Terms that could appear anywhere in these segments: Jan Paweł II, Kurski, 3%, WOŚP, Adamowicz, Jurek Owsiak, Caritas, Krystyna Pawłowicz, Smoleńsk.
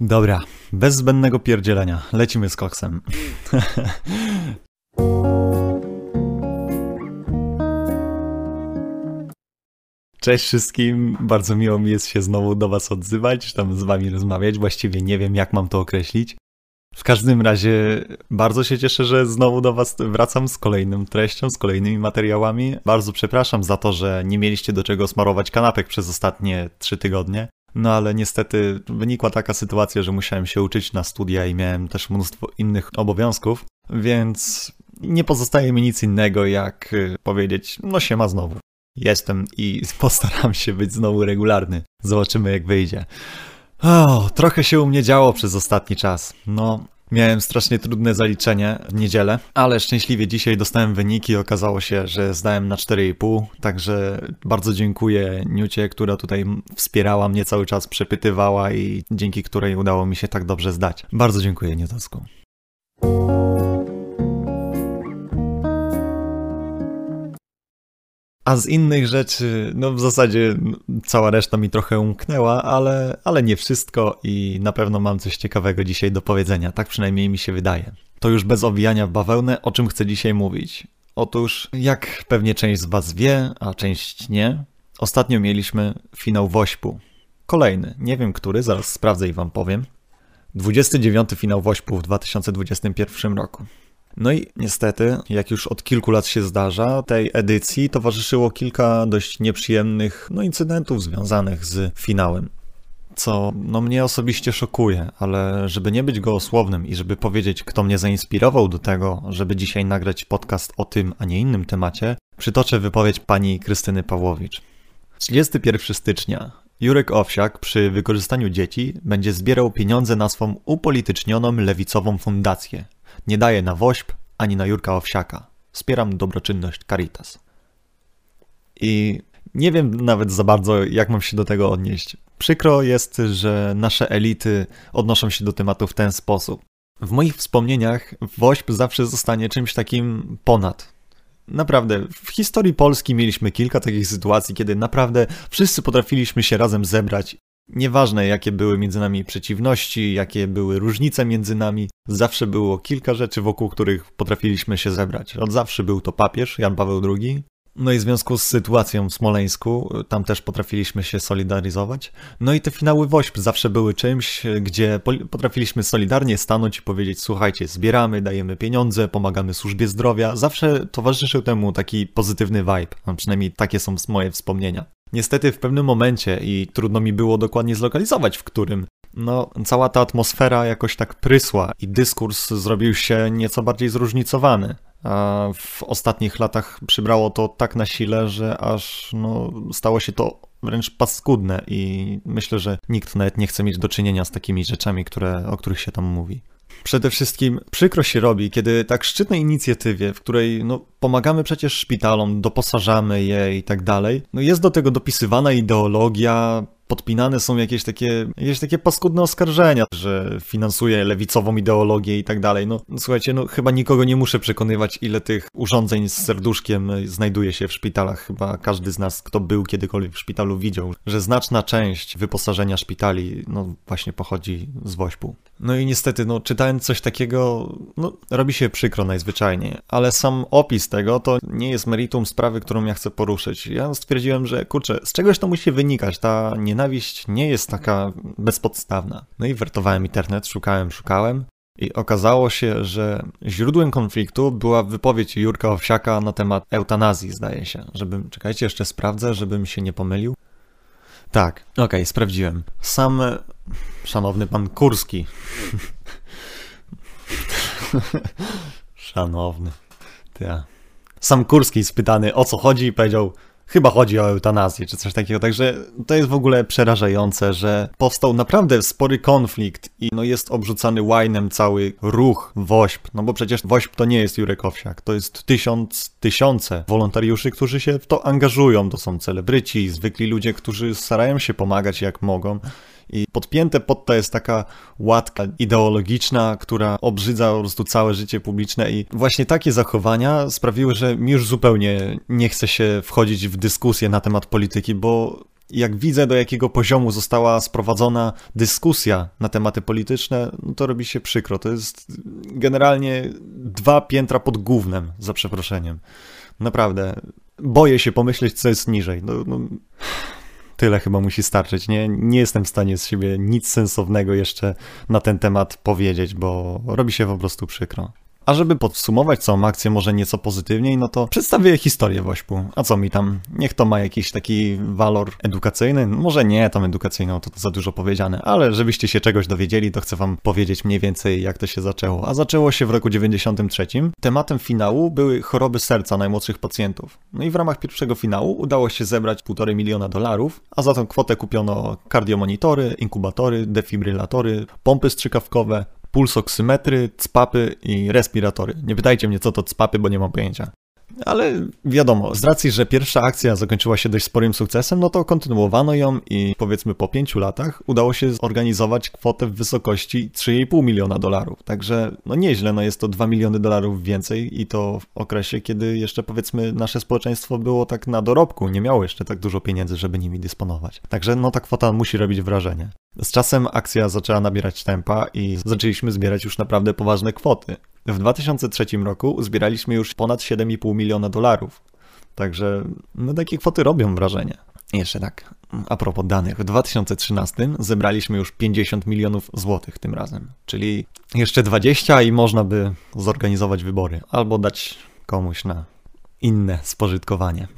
Dobra, bez zbędnego pierdzielenia, lecimy z koksem. Cześć wszystkim, bardzo miło mi jest się znowu do was odzywać, czy tam z wami rozmawiać, właściwie nie wiem jak mam to określić. W każdym razie bardzo się cieszę, że znowu do was wracam z kolejną treścią, z kolejnymi materiałami. Bardzo przepraszam za to, że nie mieliście do czego smarować kanapek przez ostatnie 3 tygodnie. No ale niestety wynikła taka sytuacja, że musiałem się uczyć na studia i miałem też mnóstwo innych obowiązków, więc nie pozostaje mi nic innego jak powiedzieć, no siema znowu. Jestem i postaram się być znowu regularny. Zobaczymy jak wyjdzie. O, trochę się u mnie działo przez ostatni czas. No, miałem strasznie trudne zaliczenie w niedzielę, ale szczęśliwie dzisiaj dostałem wyniki i okazało się, że zdałem na 4,5, także bardzo dziękuję Niucie, która tutaj wspierała mnie cały czas, przepytywała i dzięki której udało mi się tak dobrze zdać. Bardzo dziękuję, Niutacku. A z innych rzeczy, no w zasadzie cała reszta mi trochę umknęła, ale nie wszystko i na pewno mam coś ciekawego dzisiaj do powiedzenia, tak przynajmniej mi się wydaje. To już bez owijania w bawełnę, o czym chcę dzisiaj mówić. Otóż, jak pewnie część z was wie, a część nie, ostatnio mieliśmy finał WOŚP-u. Kolejny, nie wiem który, zaraz sprawdzę i wam powiem. 29. finał WOŚP-u w 2021 roku. No i niestety, jak już od kilku lat się zdarza, tej edycji towarzyszyło kilka dość nieprzyjemnych incydentów związanych z finałem. Co mnie osobiście szokuje, ale żeby nie być gołosłownym i żeby powiedzieć, kto mnie zainspirował do tego, żeby dzisiaj nagrać podcast o tym, a nie innym temacie, przytoczę wypowiedź pani Krystyny Pawłowicz. 31 stycznia Jurek Owsiak przy wykorzystaniu dzieci będzie zbierał pieniądze na swą upolitycznioną lewicową fundację. Nie daję na WOŚP ani na Jurka Owsiaka. Wspieram dobroczynność Caritas. I nie wiem nawet za bardzo, jak mam się do tego odnieść. Przykro jest, że nasze elity odnoszą się do tematu w ten sposób. W moich wspomnieniach WOŚP zawsze zostanie czymś takim ponad. Naprawdę, w historii Polski mieliśmy kilka takich sytuacji, kiedy naprawdę wszyscy potrafiliśmy się razem zebrać. Nieważne jakie były między nami przeciwności, jakie były różnice między nami, zawsze było kilka rzeczy, wokół których potrafiliśmy się zebrać. Od zawsze był to papież, Jan Paweł II. No i w związku z sytuacją w Smoleńsku, tam też potrafiliśmy się solidaryzować. No i te finały WOŚP zawsze były czymś, gdzie potrafiliśmy solidarnie stanąć i powiedzieć, słuchajcie, zbieramy, dajemy pieniądze, pomagamy służbie zdrowia. Zawsze towarzyszył temu taki pozytywny vibe, a przynajmniej takie są moje wspomnienia. Niestety w pewnym momencie, i trudno mi było dokładnie zlokalizować w którym, cała ta atmosfera jakoś tak prysła i dyskurs zrobił się nieco bardziej zróżnicowany. A w ostatnich latach przybrało to tak na sile, że aż stało się to wręcz paskudne i myślę, że nikt nawet nie chce mieć do czynienia z takimi rzeczami, o których się tam mówi. Przede wszystkim przykro się robi, kiedy tak szczytnej inicjatywie, w której pomagamy przecież szpitalom, doposażamy je i tak dalej, jest do tego dopisywana ideologia, podpinane są jakieś takie paskudne oskarżenia, że finansuje lewicową ideologię i tak dalej. Słuchajcie, chyba nikogo nie muszę przekonywać, ile tych urządzeń z serduszkiem znajduje się w szpitalach. Chyba każdy z nas, kto był kiedykolwiek w szpitalu, widział, że znaczna część wyposażenia szpitali, właśnie pochodzi z WOŚP-u. No i niestety, czytając coś takiego, robi się przykro najzwyczajniej. Ale sam opis tego to nie jest meritum sprawy, którą ja chcę poruszyć. Ja stwierdziłem, że kurczę, z czegoś to musi wynikać, ta nienawiść nie jest taka bezpodstawna. No i wertowałem internet, szukałem i okazało się, że źródłem konfliktu była wypowiedź Jurka Owsiaka na temat eutanazji, zdaje się. Czekajcie, jeszcze sprawdzę, żebym się nie pomylił. Tak, okej, sprawdziłem. Sam szanowny pan Kurski. Szanowny. Ja. Sam Kurski spytany o co chodzi i powiedział, chyba chodzi o eutanazję czy coś takiego, także to jest w ogóle przerażające, że powstał naprawdę spory konflikt i jest obrzucany łajnem cały ruch WOŚP, bo przecież WOŚP to nie jest Jurek Owsiak, to jest tysiące wolontariuszy, którzy się w to angażują, to są celebryci, zwykli ludzie, którzy starają się pomagać jak mogą. I podpięte pod to jest taka łatka ideologiczna, która obrzydza po prostu całe życie publiczne i właśnie takie zachowania sprawiły, że mi już zupełnie nie chce się wchodzić w dyskusję na temat polityki, bo jak widzę, do jakiego poziomu została sprowadzona dyskusja na tematy polityczne, no to robi się przykro. To jest generalnie 2 piętra pod gównem, za przeproszeniem. Naprawdę. Boję się pomyśleć, co jest niżej. No, tyle chyba musi starczyć. Nie jestem w stanie z siebie nic sensownego jeszcze na ten temat powiedzieć, bo robi się po prostu przykro. A żeby podsumować całą akcję może nieco pozytywniej, no to przedstawię historię WOŚP-u. A co mi tam? Niech to ma jakiś taki walor edukacyjny. Może nie, tam edukacyjną to za dużo powiedziane, ale żebyście się czegoś dowiedzieli, to chcę wam powiedzieć mniej więcej, jak to się zaczęło. A zaczęło się w roku 93. Tematem finału były choroby serca najmłodszych pacjentów. No i w ramach pierwszego finału udało się zebrać $1,5 miliona, a za tą kwotę kupiono kardiomonitory, inkubatory, defibrylatory, pompy strzykawkowe, pulsoksymetry, cpapy i respiratory. Nie pytajcie mnie, co to cpapy, bo nie mam pojęcia. Ale wiadomo, z racji, że pierwsza akcja zakończyła się dość sporym sukcesem, no to kontynuowano ją i powiedzmy po 5 latach udało się zorganizować kwotę w wysokości $3,5 miliona. Także no nieźle, no jest to $2 miliony więcej i to w okresie, kiedy jeszcze powiedzmy nasze społeczeństwo było tak na dorobku, nie miało jeszcze tak dużo pieniędzy, żeby nimi dysponować. Także no ta kwota musi robić wrażenie. Z czasem akcja zaczęła nabierać tempa i zaczęliśmy zbierać już naprawdę poważne kwoty. W 2003 roku zbieraliśmy już ponad $7,5 miliona. Także no takie kwoty robią wrażenie. I jeszcze tak, a propos danych, w 2013 zebraliśmy już $50 milionów tym razem. Czyli jeszcze 20 i można by zorganizować wybory. Albo dać komuś na inne spożytkowanie.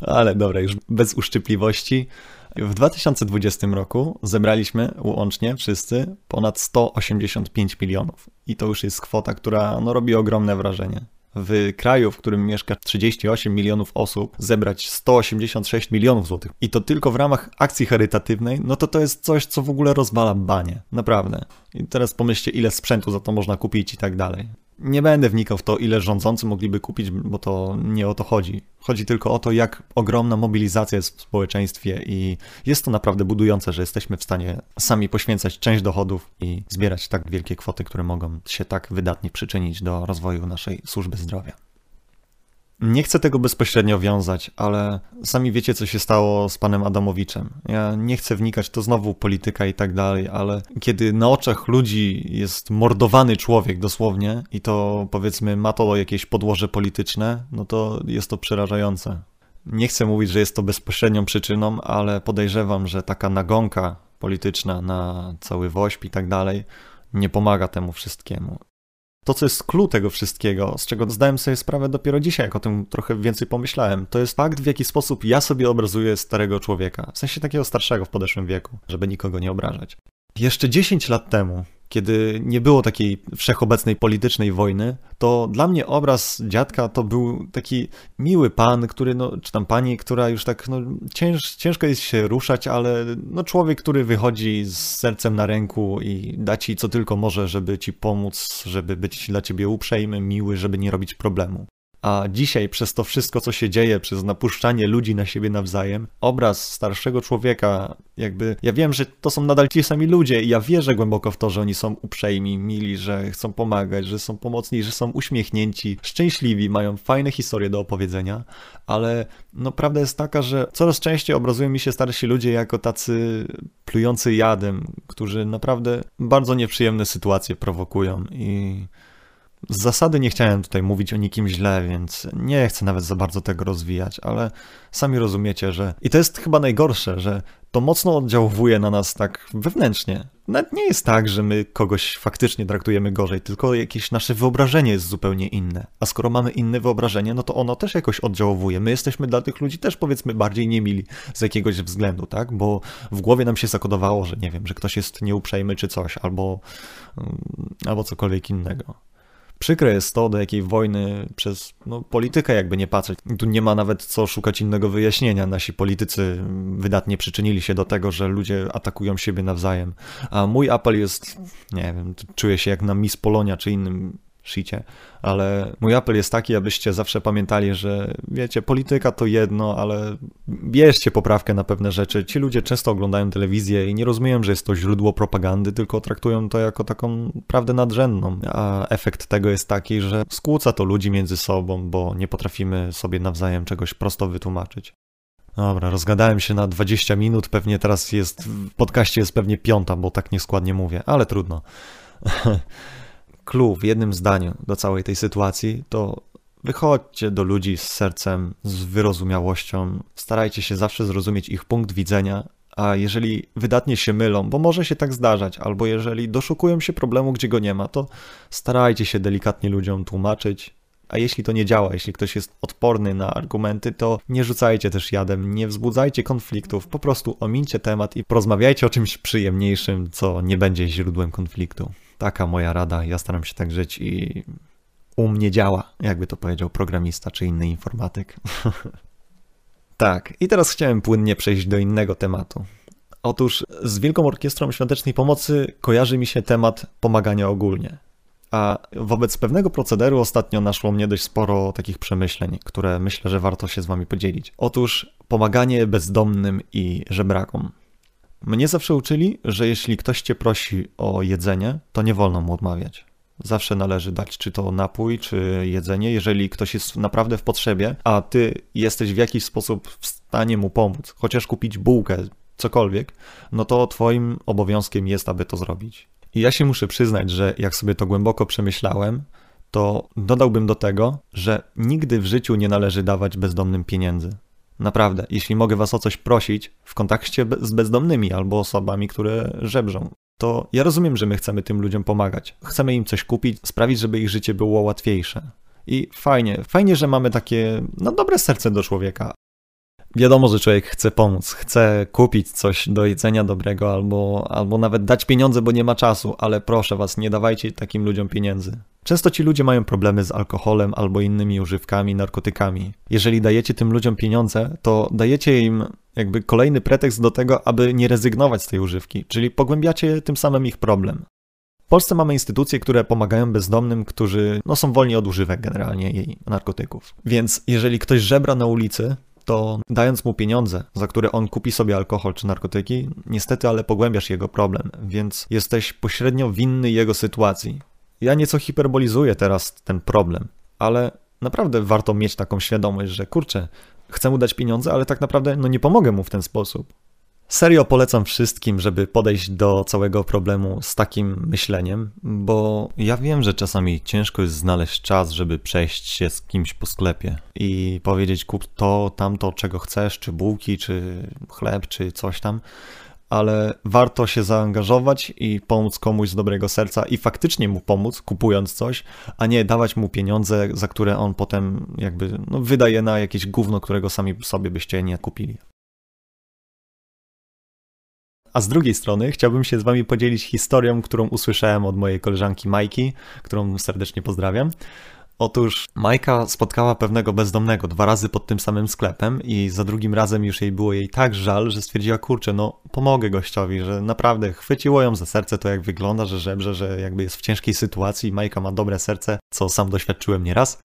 Ale dobra, już bez uszczypliwości. W 2020 roku zebraliśmy łącznie wszyscy ponad $185 milionów. I to już jest kwota, która no, robi ogromne wrażenie. W kraju, w którym mieszka 38 milionów osób, zebrać $186 milionów. I to tylko w ramach akcji charytatywnej, no to jest coś, co w ogóle rozwala banie. Naprawdę. I teraz pomyślcie, ile sprzętu za to można kupić i tak dalej. Nie będę wnikał w to, ile rządzący mogliby kupić, bo to nie o to chodzi. Chodzi tylko o to, jak ogromna mobilizacja jest w społeczeństwie i jest to naprawdę budujące, że jesteśmy w stanie sami poświęcać część dochodów i zbierać tak wielkie kwoty, które mogą się tak wydatnie przyczynić do rozwoju naszej służby zdrowia. Nie chcę tego bezpośrednio wiązać, ale sami wiecie, co się stało z panem Adamowiczem. Ja nie chcę wnikać, to znowu polityka i tak dalej, ale kiedy na oczach ludzi jest mordowany człowiek dosłownie i to powiedzmy ma to jakieś podłoże polityczne, no to jest to przerażające. Nie chcę mówić, że jest to bezpośrednią przyczyną, ale podejrzewam, że taka nagonka polityczna na cały WOŚP i tak dalej nie pomaga temu wszystkiemu. To, co jest clou tego wszystkiego, z czego zdałem sobie sprawę dopiero dzisiaj, jak o tym trochę więcej pomyślałem, to jest fakt, w jaki sposób ja sobie obrazuję starego człowieka, w sensie takiego starszego w podeszłym wieku, żeby nikogo nie obrażać. Jeszcze 10 lat temu, kiedy nie było takiej wszechobecnej politycznej wojny, to dla mnie obraz dziadka to był taki miły pan, który, czy tam pani, która już tak, ciężko jest się ruszać, ale człowiek, który wychodzi z sercem na ręku i da ci co tylko może, żeby ci pomóc, żeby być dla ciebie uprzejmy, miły, żeby nie robić problemu. A dzisiaj przez to wszystko, co się dzieje, przez napuszczanie ludzi na siebie nawzajem, obraz starszego człowieka, ja wiem, że to są nadal ci sami ludzie i ja wierzę głęboko w to, że oni są uprzejmi, mili, że chcą pomagać, że są pomocni, że są uśmiechnięci, szczęśliwi, mają fajne historie do opowiedzenia, ale prawda jest taka, że coraz częściej obrazują mi się starsi ludzie jako tacy plujący jadem, którzy naprawdę bardzo nieprzyjemne sytuacje prowokują i... Z zasady nie chciałem tutaj mówić o nikim źle, więc nie chcę nawet za bardzo tego rozwijać, ale sami rozumiecie, że... I to jest chyba najgorsze, że to mocno oddziałuje na nas tak wewnętrznie. Nawet nie jest tak, że my kogoś faktycznie traktujemy gorzej, tylko jakieś nasze wyobrażenie jest zupełnie inne. A skoro mamy inne wyobrażenie, no to ono też jakoś oddziałuje. My jesteśmy dla tych ludzi też powiedzmy bardziej niemili z jakiegoś względu, tak? Bo w głowie nam się zakodowało, że nie wiem, że ktoś jest nieuprzejmy czy coś, albo cokolwiek innego. Przykre jest to, do jakiej wojny przez politykę jakby nie patrzeć. Tu nie ma nawet co szukać innego wyjaśnienia. Nasi politycy wydatnie przyczynili się do tego, że ludzie atakują siebie nawzajem. A mój apel jest, nie wiem, czuję się jak na Miss Polonia czy innym shicie, ale mój apel jest taki, abyście zawsze pamiętali, że wiecie, polityka to jedno, ale bierzcie poprawkę na pewne rzeczy. Ci ludzie często oglądają telewizję i nie rozumieją, że jest to źródło propagandy, tylko traktują to jako taką prawdę nadrzędną, a efekt tego jest taki, że skłóca to ludzi między sobą, bo nie potrafimy sobie nawzajem czegoś prosto wytłumaczyć. Dobra, rozgadałem się na 20 minut, pewnie teraz jest, w podcaście jest pewnie 5, bo tak nieskładnie mówię, ale trudno. Clue w jednym zdaniu do całej tej sytuacji to wychodźcie do ludzi z sercem, z wyrozumiałością, starajcie się zawsze zrozumieć ich punkt widzenia, a jeżeli wydatnie się mylą, bo może się tak zdarzać, albo jeżeli doszukują się problemu, gdzie go nie ma, to starajcie się delikatnie ludziom tłumaczyć. A jeśli to nie działa, jeśli ktoś jest odporny na argumenty, to nie rzucajcie też jadem, nie wzbudzajcie konfliktów, po prostu omińcie temat i porozmawiajcie o czymś przyjemniejszym, co nie będzie źródłem konfliktu. Taka moja rada, ja staram się tak żyć i u mnie działa, jakby to powiedział programista czy inny informatyk. Tak, i teraz chciałem płynnie przejść do innego tematu. Otóż z Wielką Orkiestrą Świątecznej Pomocy kojarzy mi się temat pomagania ogólnie. A wobec pewnego procederu ostatnio naszło mnie dość sporo takich przemyśleń, które myślę, że warto się z wami podzielić. Otóż pomaganie bezdomnym i żebrakom. Mnie zawsze uczyli, że jeśli ktoś cię prosi o jedzenie, to nie wolno mu odmawiać. Zawsze należy dać czy to napój, czy jedzenie. Jeżeli ktoś jest naprawdę w potrzebie, a ty jesteś w jakiś sposób w stanie mu pomóc, chociaż kupić bułkę, cokolwiek, no to twoim obowiązkiem jest, aby to zrobić. I ja się muszę przyznać, że jak sobie to głęboko przemyślałem, to dodałbym do tego, że nigdy w życiu nie należy dawać bezdomnym pieniędzy. Naprawdę, jeśli mogę was o coś prosić w kontakcie z bezdomnymi albo osobami, które żebrzą, to ja rozumiem, że my chcemy tym ludziom pomagać. Chcemy im coś kupić, sprawić, żeby ich życie było łatwiejsze. I fajnie, że mamy takie dobre serce do człowieka. Wiadomo, że człowiek chce pomóc, chce kupić coś do jedzenia dobrego albo nawet dać pieniądze, bo nie ma czasu, ale proszę was, nie dawajcie takim ludziom pieniędzy. Często ci ludzie mają problemy z alkoholem albo innymi używkami, narkotykami. Jeżeli dajecie tym ludziom pieniądze, to dajecie im jakby kolejny pretekst do tego, aby nie rezygnować z tej używki, czyli pogłębiacie tym samym ich problem. W Polsce mamy instytucje, które pomagają bezdomnym, którzy są wolni od używek generalnie i narkotyków. Więc jeżeli ktoś żebra na ulicy, to dając mu pieniądze, za które on kupi sobie alkohol czy narkotyki, niestety, ale pogłębiasz jego problem, więc jesteś pośrednio winny jego sytuacji. Ja nieco hiperbolizuję teraz ten problem, ale naprawdę warto mieć taką świadomość, że kurczę, chcę mu dać pieniądze, ale tak naprawdę nie pomogę mu w ten sposób. Serio polecam wszystkim, żeby podejść do całego problemu z takim myśleniem, bo ja wiem, że czasami ciężko jest znaleźć czas, żeby przejść się z kimś po sklepie i powiedzieć kup to, tamto, czego chcesz, czy bułki, czy chleb, czy coś tam, ale warto się zaangażować i pomóc komuś z dobrego serca i faktycznie mu pomóc, kupując coś, a nie dawać mu pieniądze, za które on potem jakby wydaje na jakieś gówno, którego sami sobie byście nie kupili. A z drugiej strony chciałbym się z wami podzielić historią, którą usłyszałem od mojej koleżanki Majki, którą serdecznie pozdrawiam. Otóż Majka spotkała pewnego bezdomnego 2 razy pod tym samym sklepem i za drugim razem już było jej tak żal, że stwierdziła, kurczę, pomogę gościowi, że naprawdę chwyciło ją za serce to, jak wygląda, że żebrze, że jakby jest w ciężkiej sytuacji. Majka ma dobre serce, co sam doświadczyłem nieraz.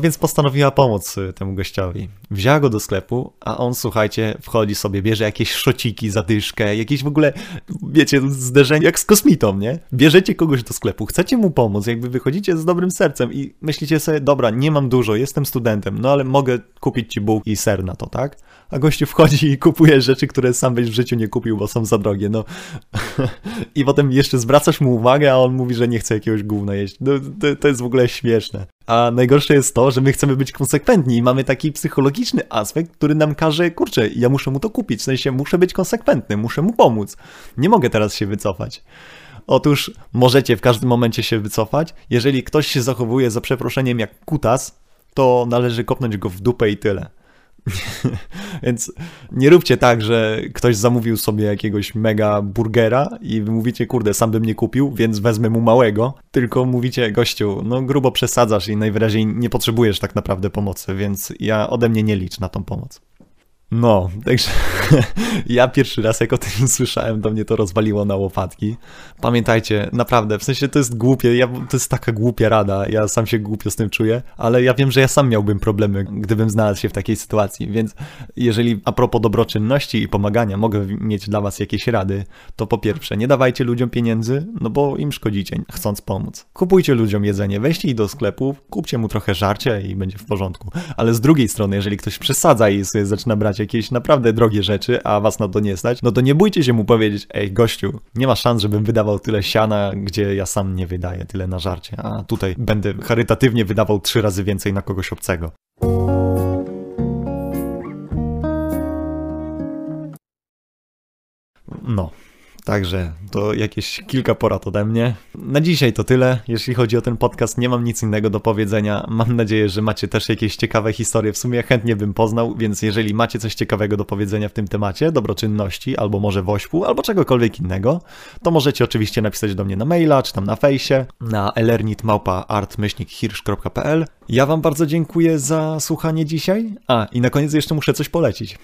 Więc postanowiła pomóc temu gościowi. Wzięła go do sklepu, a on, słuchajcie, wchodzi sobie, bierze jakieś szociki, zadyszkę, jakieś w ogóle, wiecie, zderzenie jak z kosmitą, nie? Bierzecie kogoś do sklepu, chcecie mu pomóc, jakby wychodzicie z dobrym sercem i myślicie sobie, dobra, nie mam dużo, jestem studentem, ale mogę kupić ci bułki i ser na to, tak? A gościu wchodzi i kupuje rzeczy, które sam byś w życiu nie kupił, bo są za drogie, I potem jeszcze zwracasz mu uwagę, a on mówi, że nie chce jakiegoś gówna jeść. To jest w ogóle śmieszne. A najgorsze jest to, że my chcemy być konsekwentni i mamy taki psychologiczny aspekt, który nam każe, kurczę, ja muszę mu to kupić, w sensie muszę być konsekwentny, muszę mu pomóc. Nie mogę teraz się wycofać. Otóż możecie w każdym momencie się wycofać. Jeżeli ktoś się zachowuje za przeproszeniem jak kutas, to należy kopnąć go w dupę i tyle. Więc nie róbcie tak, że ktoś zamówił sobie jakiegoś mega burgera i wy mówicie, kurde, sam bym nie kupił, więc wezmę mu małego, tylko mówicie, gościu, grubo przesadzasz i najwyraźniej nie potrzebujesz tak naprawdę pomocy, więc ode mnie nie licz na tą pomoc. Także ja pierwszy raz, jak o tym słyszałem, do mnie to rozwaliło na łopatki. Pamiętajcie, naprawdę, w sensie to jest głupie, to jest taka głupia rada, ja sam się głupio z tym czuję, ale ja wiem, że ja sam miałbym problemy, gdybym znalazł się w takiej sytuacji, więc jeżeli a propos dobroczynności i pomagania mogę mieć dla was jakieś rady, to po pierwsze, nie dawajcie ludziom pieniędzy, bo im szkodzicie, chcąc pomóc. Kupujcie ludziom jedzenie, weźcie ich do sklepu, kupcie mu trochę żarcia i będzie w porządku. Ale z drugiej strony, jeżeli ktoś przesadza i sobie zaczyna brać jakieś naprawdę drogie rzeczy, a was na to nie stać, no to nie bójcie się mu powiedzieć: ej gościu, nie ma szans, żebym wydawał tyle siana, gdzie ja sam nie wydaję, tyle na żarcie, a tutaj będę charytatywnie wydawał 3 razy więcej na kogoś obcego. No, także to jakieś kilka porad ode mnie. Na dzisiaj to tyle, jeśli chodzi o ten podcast, nie mam nic innego do powiedzenia. Mam nadzieję, że macie też jakieś ciekawe historie, w sumie chętnie bym poznał, więc jeżeli macie coś ciekawego do powiedzenia w tym temacie, dobroczynności, albo może WOŚP-u, albo czegokolwiek innego, to możecie oczywiście napisać do mnie na maila, czy tam na fejsie, na elernit@art-hirsch.pl. Ja wam bardzo dziękuję za słuchanie dzisiaj. A, i na koniec jeszcze muszę coś polecić.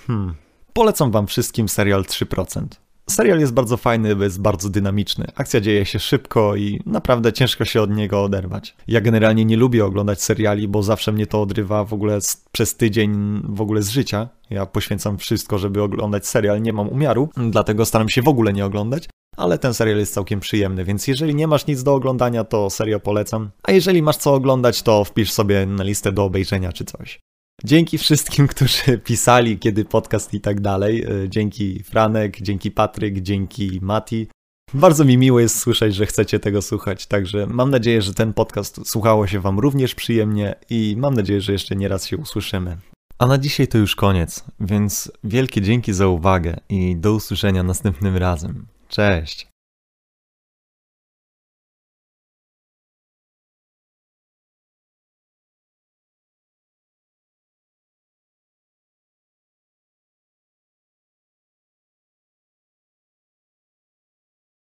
Polecam wam wszystkim serial 3%. Serial jest bardzo fajny, bo jest bardzo dynamiczny. Akcja dzieje się szybko i naprawdę ciężko się od niego oderwać. Ja generalnie nie lubię oglądać seriali, bo zawsze mnie to odrywa w ogóle przez tydzień w ogóle z życia. Ja poświęcam wszystko, żeby oglądać serial, nie mam umiaru, dlatego staram się w ogóle nie oglądać. Ale ten serial jest całkiem przyjemny, więc jeżeli nie masz nic do oglądania, to serio polecam. A jeżeli masz co oglądać, to wpisz sobie na listę do obejrzenia czy coś. Dzięki wszystkim, którzy pisali, kiedy podcast i tak dalej. Dzięki Franek, dzięki Patryk, dzięki Mati. Bardzo mi miło jest słyszeć, że chcecie tego słuchać, także mam nadzieję, że ten podcast słuchało się wam również przyjemnie i mam nadzieję, że jeszcze nie raz się usłyszymy. A na dzisiaj to już koniec, więc wielkie dzięki za uwagę i do usłyszenia następnym razem. Cześć!